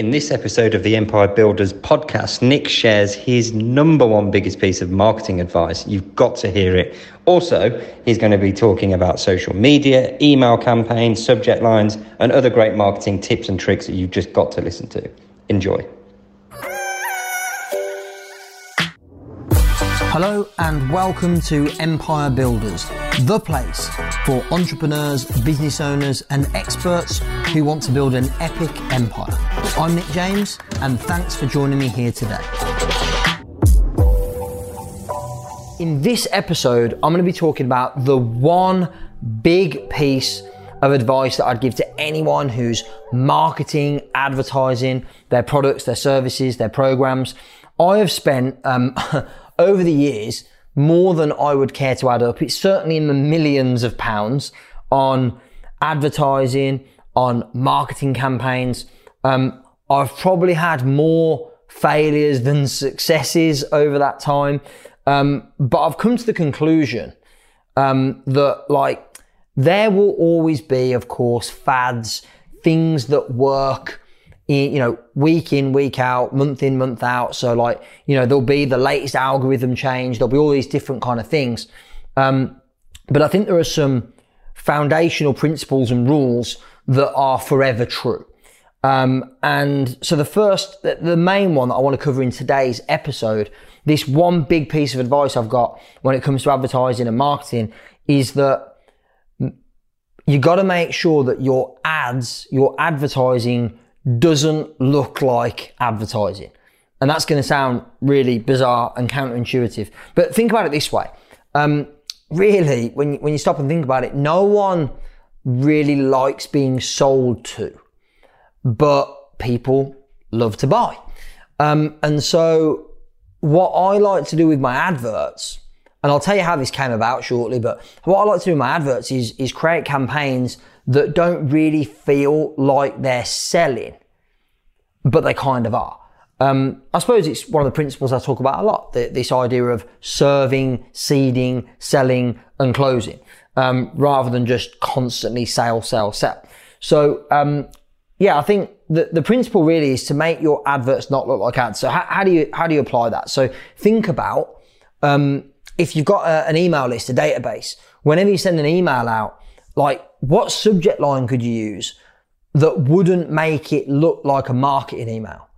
In this episode of the Empire Builders podcast, Nick shares his number one biggest piece of marketing advice. You've got to hear it. Also, he's going to be talking about social media, email campaigns, subject lines, and other great marketing tips and tricks that you've just got to listen to. Enjoy. Hello and welcome to Empire Builders, the place for entrepreneurs, business owners and experts who want to build an epic empire. I'm Nick James and thanks for joining me here today. In this episode, I'm going to be talking about the one big piece of advice that I'd give to anyone who's marketing, advertising, their products, their services, their programs. I have spent... over the years, more than I would care to add up. It's certainly in the millions of pounds on advertising, on marketing campaigns. I've probably had more failures than successes over that time. But I've come to the conclusion that there will always be, of course, fads, things that work, week in, week out, month in, month out. So there'll be the latest algorithm change. There'll be all these different kind of things. But I think there are some foundational principles and rules that are forever true. And so the main one that I want to cover in today's episode, this one big piece of advice I've got when it comes to advertising and marketing is that you got to make sure that your ads, your advertising doesn't look like advertising. And that's going to sound really bizarre and counterintuitive, but think about it this way. Really, when you stop and think about it, no one really likes being sold to, but people love to buy. And so what I like to do with my adverts, and I'll tell you how this came about shortly, but what I like to do with my adverts is create campaigns that don't really feel like they're selling, but they kind of are. I suppose it's one of the principles I talk about a lot, this idea of serving, seeding, selling, and closing, rather than just constantly sell, sell, sell. So, I think the principle really is to make your adverts not look like ads. So how do you apply that? So think about, if you've got an email list, a database, whenever you send an email out, what subject line could you use that wouldn't make it look like a marketing email?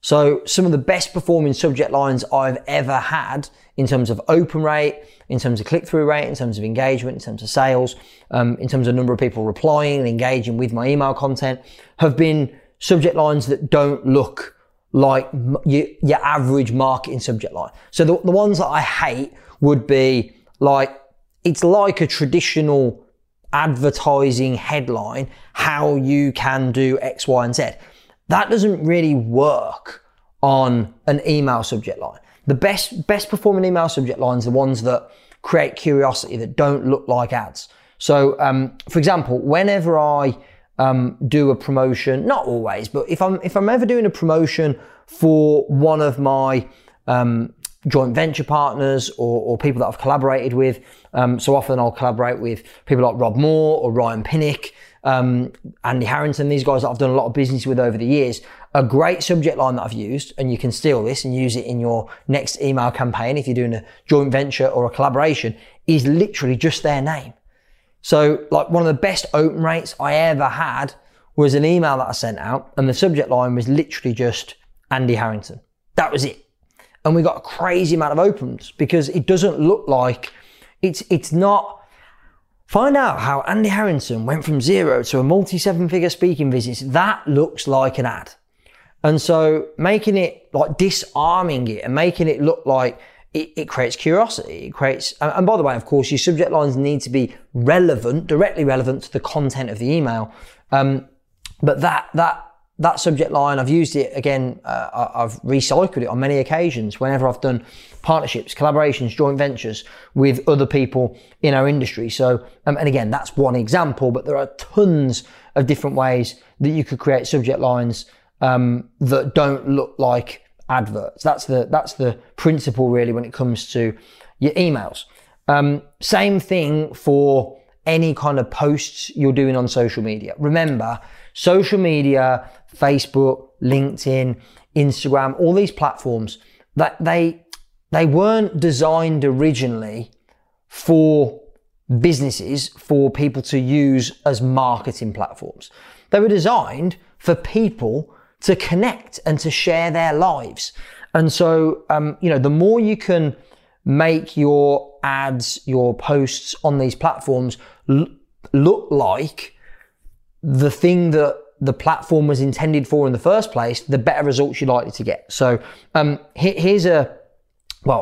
So some of the best performing subject lines I've ever had in terms of open rate, in terms of click-through rate, in terms of engagement, in terms of sales, in terms of number of people replying and engaging with my email content have been subject lines that don't look like your average marketing subject line. So the ones that I hate would be it's like a traditional advertising headline, how you can do X, Y, and Z. That doesn't really work on an email subject line. The best performing email subject lines are the ones that create curiosity, that don't look like ads. So, for example, whenever I do a promotion, not always, but if I'm ever doing a promotion for one of my joint venture partners or people that I've collaborated with. So often I'll collaborate with people like Rob Moore or Ryan Pinnick, Andy Harrington, these guys that I've done a lot of business with over the years. A great subject line that I've used, and you can steal this and use it in your next email campaign if you're doing a joint venture or a collaboration, is literally just their name. So one of the best open rates I ever had was an email that I sent out and the subject line was literally just Andy Harrington. That was it. And we got a crazy amount of opens because it doesn't look like it's not. Find out how Andy Harrington went from zero to a multi-seven-figure speaking business. That looks like an ad. And so making it disarming it and making it look like it creates curiosity. It creates, and by the way, of course, your subject lines need to be relevant, directly relevant to the content of the email. But that subject line, I've used it again, I've recycled it on many occasions whenever I've done partnerships, collaborations, joint ventures with other people in our industry. So, and again, that's one example, but there are tons of different ways that you could create subject lines that don't look like adverts. That's the principle really when it comes to your emails. Same thing for any kind of posts you're doing on social media. Remember, social media, Facebook, LinkedIn, Instagram, all these platforms, that they weren't designed originally for businesses, for people to use as marketing platforms. They were designed for people to connect and to share their lives. And so, you know, the more you can make your ads, your posts on these platforms look like the thing that the platform was intended for in the first place, the better results you're likely to get. So well,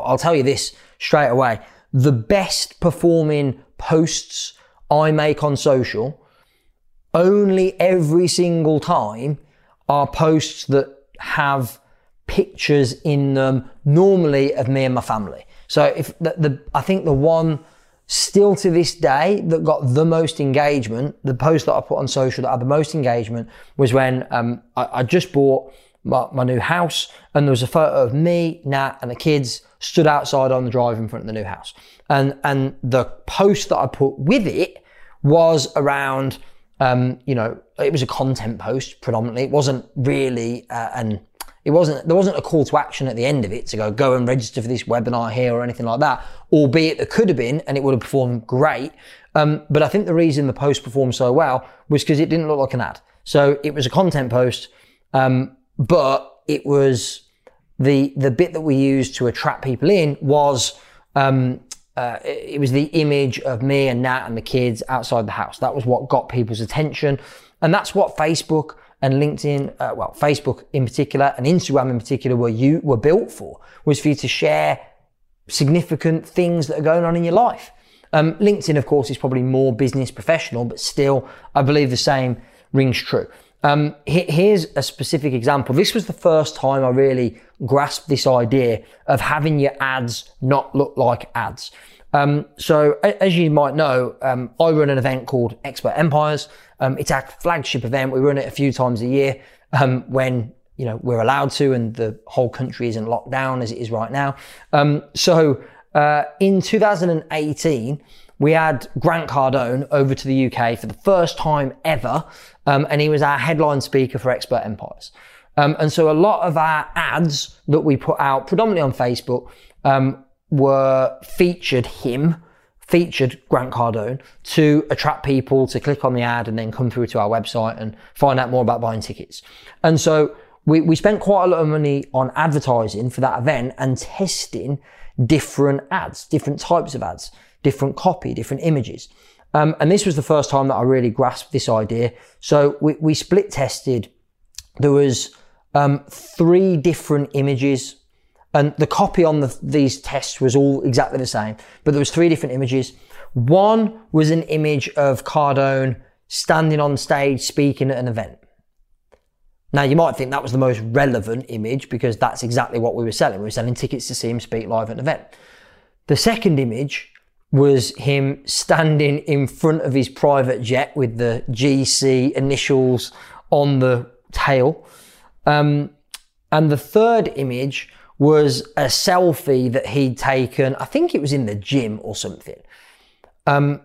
I'll tell you this straight away. The best performing posts I make on social, only every single time, are posts that have pictures in them, normally of me and my family. So if I think the one still to this day that got the most engagement, the post that I put on social that had the most engagement, was when I just bought my new house, and there was a photo of me, Nat, and the kids stood outside on the drive in front of the new house. And the post that I put with it was around, you know, it was a content post predominantly. It wasn't really there wasn't a call to action at the end of it to go and register for this webinar here or anything like that, albeit there could have been, and it would have performed great. But I think the reason the post performed so well was because it didn't look like an ad. So it was a content post, but it was the bit that we used to attract people in was, it was the image of me and Nat and the kids outside the house. That was what got people's attention. And that's what Facebook and LinkedIn, well, Facebook in particular and Instagram in particular, were built for, was for you to share significant things that are going on in your life. LinkedIn, of course, is probably more business professional, but still, I believe the same rings true. Here's a specific example. This was the first time I really grasped this idea of having your ads not look like ads. So as you might know, I run an event called Expert Empires. It's our flagship event. We run it a few times a year, when, you know, we're allowed to and the whole country isn't locked down as it is right now. In 2018, we had Grant Cardone over to the UK for the first time ever. And he was our headline speaker for Expert Empires. And so a lot of our ads that we put out predominantly on Facebook, featured Grant Cardone to attract people to click on the ad and then come through to our website and find out more about buying tickets. And so we spent quite a lot of money on advertising for that event and testing different ads, different types of ads, different copy, different images. And this was the first time that I really grasped this idea. So we split tested. There was 3 different images. And the copy on these tests was all exactly the same, but there was 3 different images. One was an image of Cardone standing on stage speaking at an event. Now, you might think that was the most relevant image because that's exactly what we were selling. We were selling tickets to see him speak live at an event. The second image was him standing in front of his private jet with the GC initials on the tail. And the third image was a selfie that he'd taken. I think it was in the gym or something. And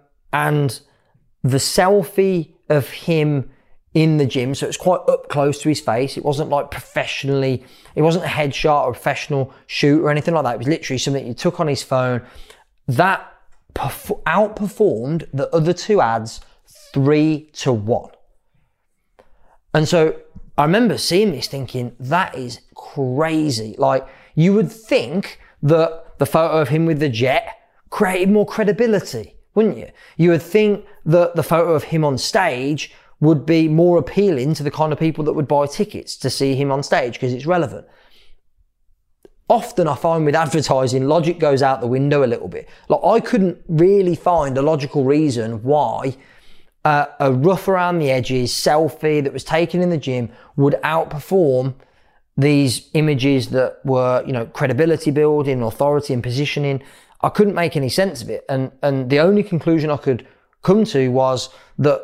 the selfie of him in the gym, so it's quite up close to his face. It wasn't like professionally, it wasn't a headshot or a professional shoot or anything like that. It was literally something he took on his phone. That outperformed the other 2 ads 3-1. And so I remember seeing this thinking, that is crazy. Like, you would think that the photo of him with the jet created more credibility, wouldn't you? You would think that the photo of him on stage would be more appealing to the kind of people that would buy tickets to see him on stage because it's relevant. Often I find with advertising, logic goes out the window a little bit. Like, I couldn't really find a logical reason why a rough around the edges selfie that was taken in the gym would outperform these images that were, you know, credibility building, authority and positioning. I couldn't make any sense of it. And the only conclusion I could come to was that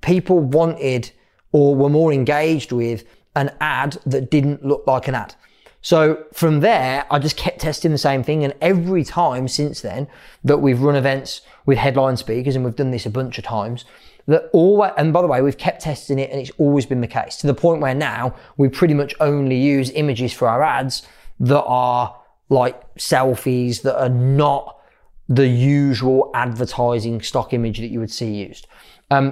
people wanted or were more engaged with an ad that didn't look like an ad. So from there, I just kept testing the same thing. And every time since then that we've run events with headline speakers, and we've done this a bunch of times, that always, and by the way, we've kept testing it and it's always been the case, to the point where now we pretty much only use images for our ads that are like selfies, that are not the usual advertising stock image that you would see used.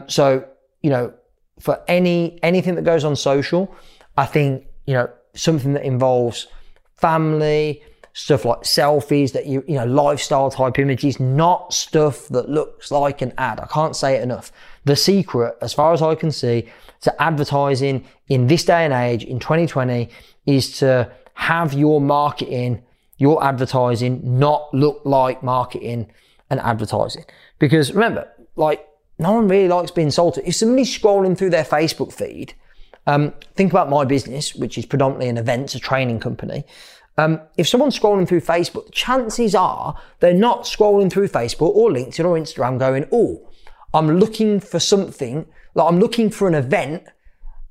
So, you know, for anything that goes on social, I think, you know, something that involves family, stuff like selfies, that you know, lifestyle type images, not stuff that looks like an ad. I can't say it enough. The secret, as far as I can see, to advertising in this day and age, in 2020, is to have your marketing, your advertising, not look like marketing and advertising. Because remember, like, no one really likes being salted. If somebody's scrolling through their Facebook feed, think about my business, which is predominantly an events, a training company. If someone's scrolling through Facebook, chances are they're not scrolling through Facebook or LinkedIn or Instagram going, oh, I'm looking for something, like I'm looking for an event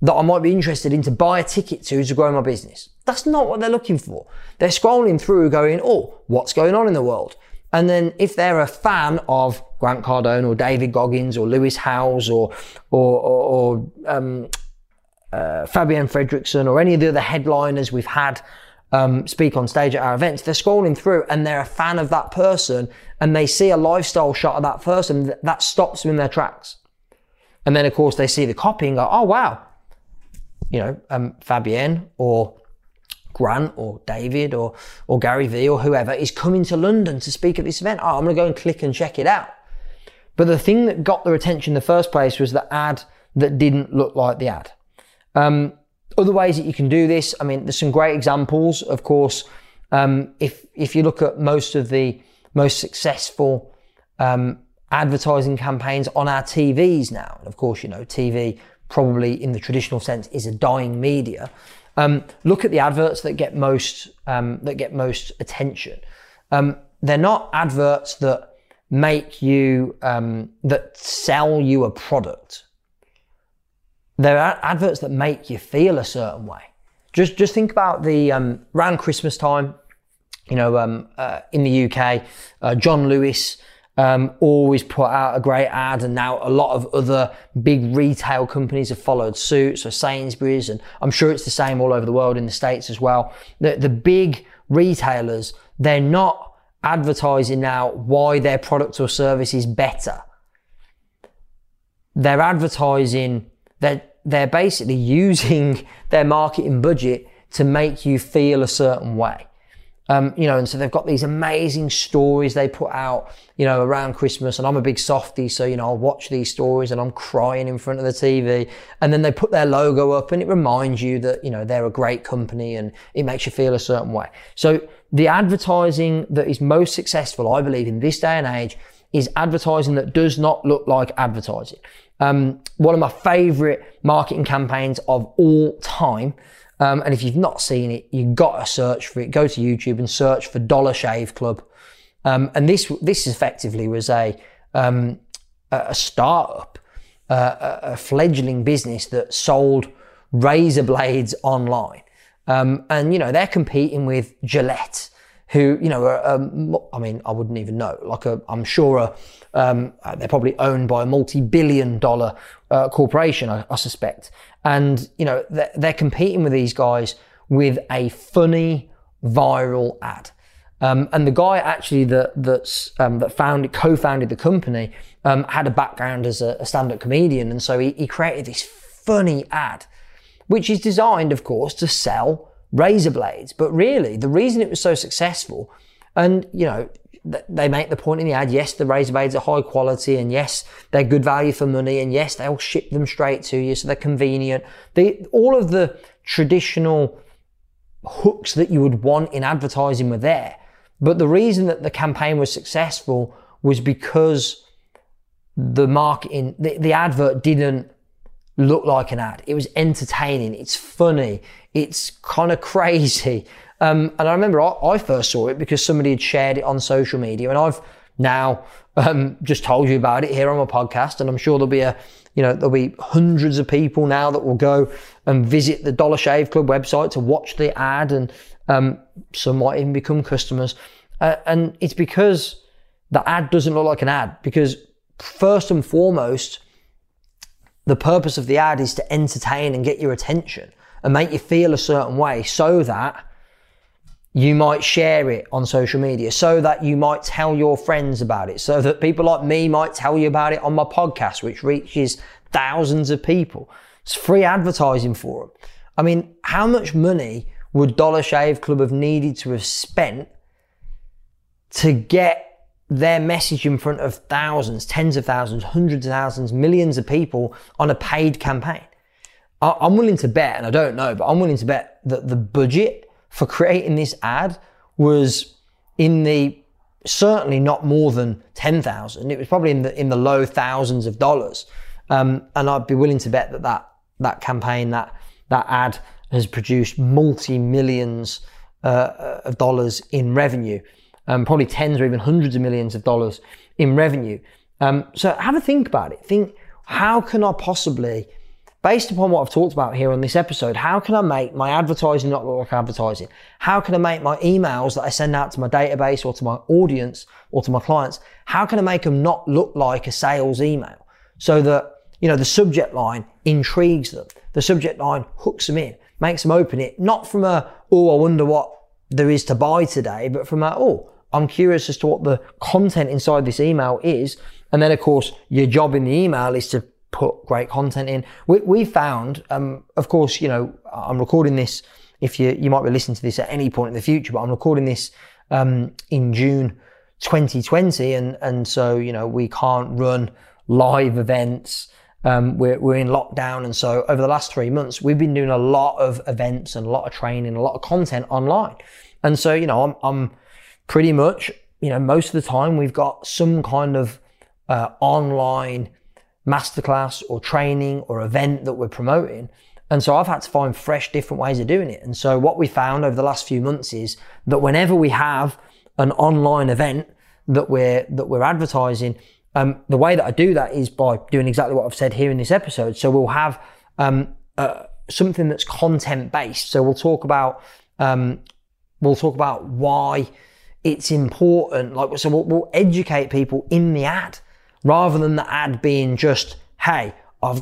that I might be interested in to buy a ticket to grow my business. That's not what they're looking for. They're scrolling through going, oh, what's going on in the world? And then if they're a fan of Grant Cardone or David Goggins or Lewis Howes or Fabienne Fredrickson or any of the other headliners we've had speak on stage at our events, they're scrolling through and they're a fan of that person and they see a lifestyle shot of that person, that stops them in their tracks. And then of course they see the copy and go, oh wow, you know, Fabienne or Grant or David or Gary Vee or whoever is coming to London to speak at this event. Oh, I'm going to go and click and check it out. But the thing that got their attention in the first place was the ad that didn't look like the ad. Other ways that you can do this, I mean, there's some great examples. Of course, if you look at most of the most successful advertising campaigns on our TVs now, and of course, you know, TV probably in the traditional sense is a dying media. Look at the adverts that get most attention. They're not adverts that make you that sell you a product. They're adverts that make you feel a certain way. Just think about the around Christmas time, you know, in the UK, John Lewis always put out a great ad, and now a lot of other big retail companies have followed suit, so Sainsbury's, and I'm sure it's the same all over the world in the States as well. The big retailers, they're not advertising now why their product or service is better. They're advertising, they're basically using their marketing budget to make you feel a certain way. You know, and so they've got these amazing stories they put out, you know, around Christmas, and I'm a big softie, so, you know, I'll watch these stories and I'm crying in front of the TV, and then they put their logo up and it reminds you that, you know, they're a great company and it makes you feel a certain way. So the advertising that is most successful, I believe, in this day and age is advertising that does not look like advertising. One of my favorite marketing campaigns of all time, and if you've not seen it, you've got to search for it. Go to YouTube and search for Dollar Shave Club. And this effectively was a startup, a fledgling business that sold razor blades online. And, you know, they're competing with Gillette, who, you know, I mean, I wouldn't even know, like I'm sure they're probably owned by a multi-billion-dollar corporation, I suspect. And, you know, they're competing with these guys with a funny viral ad. And the guy actually that co-founded the company had a background as a stand-up comedian. And so he created this funny ad, which is designed, of course, to sell razor blades. But really, the reason it was so successful, and, you know, they make the point in the ad, yes, the razor blades are high quality, and yes, they're good value for money, and yes, they'll ship them straight to you, so they're convenient. All of the traditional hooks that you would want in advertising were there. But the reason that the campaign was successful was because the marketing, the advert didn't look like an ad. It was entertaining, it's funny, it's kind of crazy. And I remember I first saw it because somebody had shared it on social media, and I've now just told you about it here on my podcast, and I'm sure there'll be there'll be hundreds of people now that will go and visit the Dollar Shave Club website to watch the ad, and some might even become customers. And it's because the ad doesn't look like an ad, because first and foremost, The purpose of the ad is to entertain and get your attention and make you feel a certain way so that you might share it on social media, so that you might tell your friends about it, so that people like me might tell you about it on my podcast, which reaches thousands of people. It's free advertising for them. I mean, how much money would Dollar Shave Club have needed to have spent to get their message in front of thousands, tens of thousands, hundreds of thousands, millions of people on a paid campaign? I'm willing to bet, and I don't know, but I'm willing to bet that the budget for creating this ad was in the, certainly not more than 10,000. It was probably in the low thousands of dollars. And I'd be willing to bet that campaign, that ad has produced multi-millions of dollars in revenue. Probably tens or even hundreds of millions of dollars in revenue. So have a think about it. Think, how can I possibly, based upon what I've talked about here on this episode, how can I make my advertising not look like advertising? How can I make my emails that I send out to my database or to my audience or to my clients, how can I make them not look like a sales email so that, you know, the subject line intrigues them, the subject line hooks them in, makes them open it, not from a, oh, I wonder what there is to buy today, but from a, oh, I'm curious as to what the content inside this email is. And then, of course, your job in the email is to put great content in. We found, of course, you know, I'm recording this, if you might be listening to this at any point in the future, but I'm recording this in June 2020. And so, you know, we can't run live events. We're in lockdown. And so over the last 3 months, we've been doing a lot of events and a lot of training, a lot of content online. And so, you know, I'm pretty much, you know, most of the time we've got some kind of online masterclass or training or event that we're promoting. And so I've had to find fresh, different ways of doing it. And so what we found over the last few months is that whenever we have an online event that we're advertising, the way that I do that is by doing exactly what I've said here in this episode. So we'll have something that's content-based. So we'll talk about why it's important. Like, so we'll educate people in the ad rather than the ad being just, hey,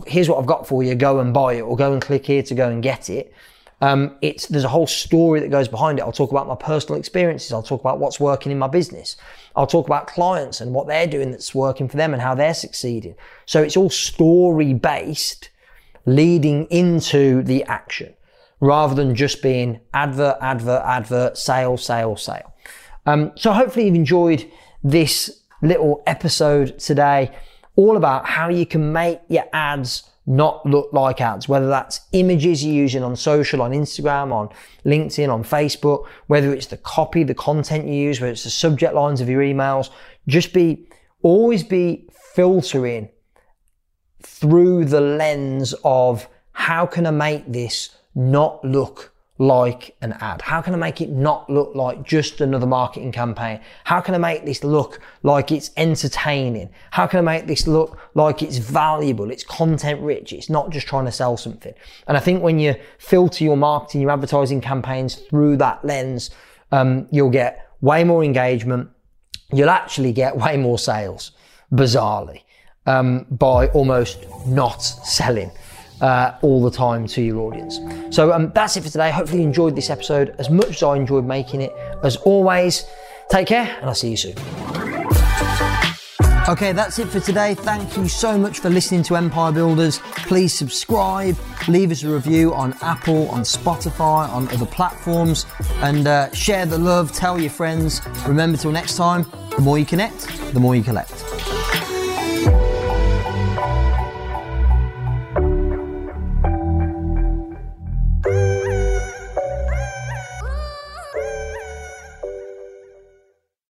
here's what I've got for you. Go and buy it, or go and click here to go and get it. There's a whole story that goes behind it. I'll talk about my personal experiences. I'll talk about what's working in my business. I'll talk about clients and what they're doing that's working for them and how they're succeeding. So it's all story-based leading into the action rather than just being advert, advert, advert, sale, sale, sale. So hopefully you've enjoyed this little episode today, all about how you can make your ads not look like ads, whether that's images you're using on social, on Instagram, on LinkedIn, on Facebook, whether it's the copy, the content you use, whether it's the subject lines of your emails. Just always be filtering through the lens of, how can I make this not look like an ad? How can I make it not look like just another marketing campaign? How can I make this look like it's entertaining? How can I make this look like it's valuable, it's content rich, it's not just trying to sell something? And I think when you filter your marketing, your advertising campaigns through that lens, you'll get way more engagement. You'll actually get way more sales, bizarrely, by almost not selling all the time to your audience. So that's it for today. Hopefully you enjoyed this episode as much as I enjoyed making it. As always, take care, and I'll see you soon. Okay, that's it for today. Thank you so much for listening to Empire Builders. Please subscribe, leave us a review on Apple, on Spotify, on other platforms, and share the love, tell your friends. Remember, till next time, the more you connect, the more you collect.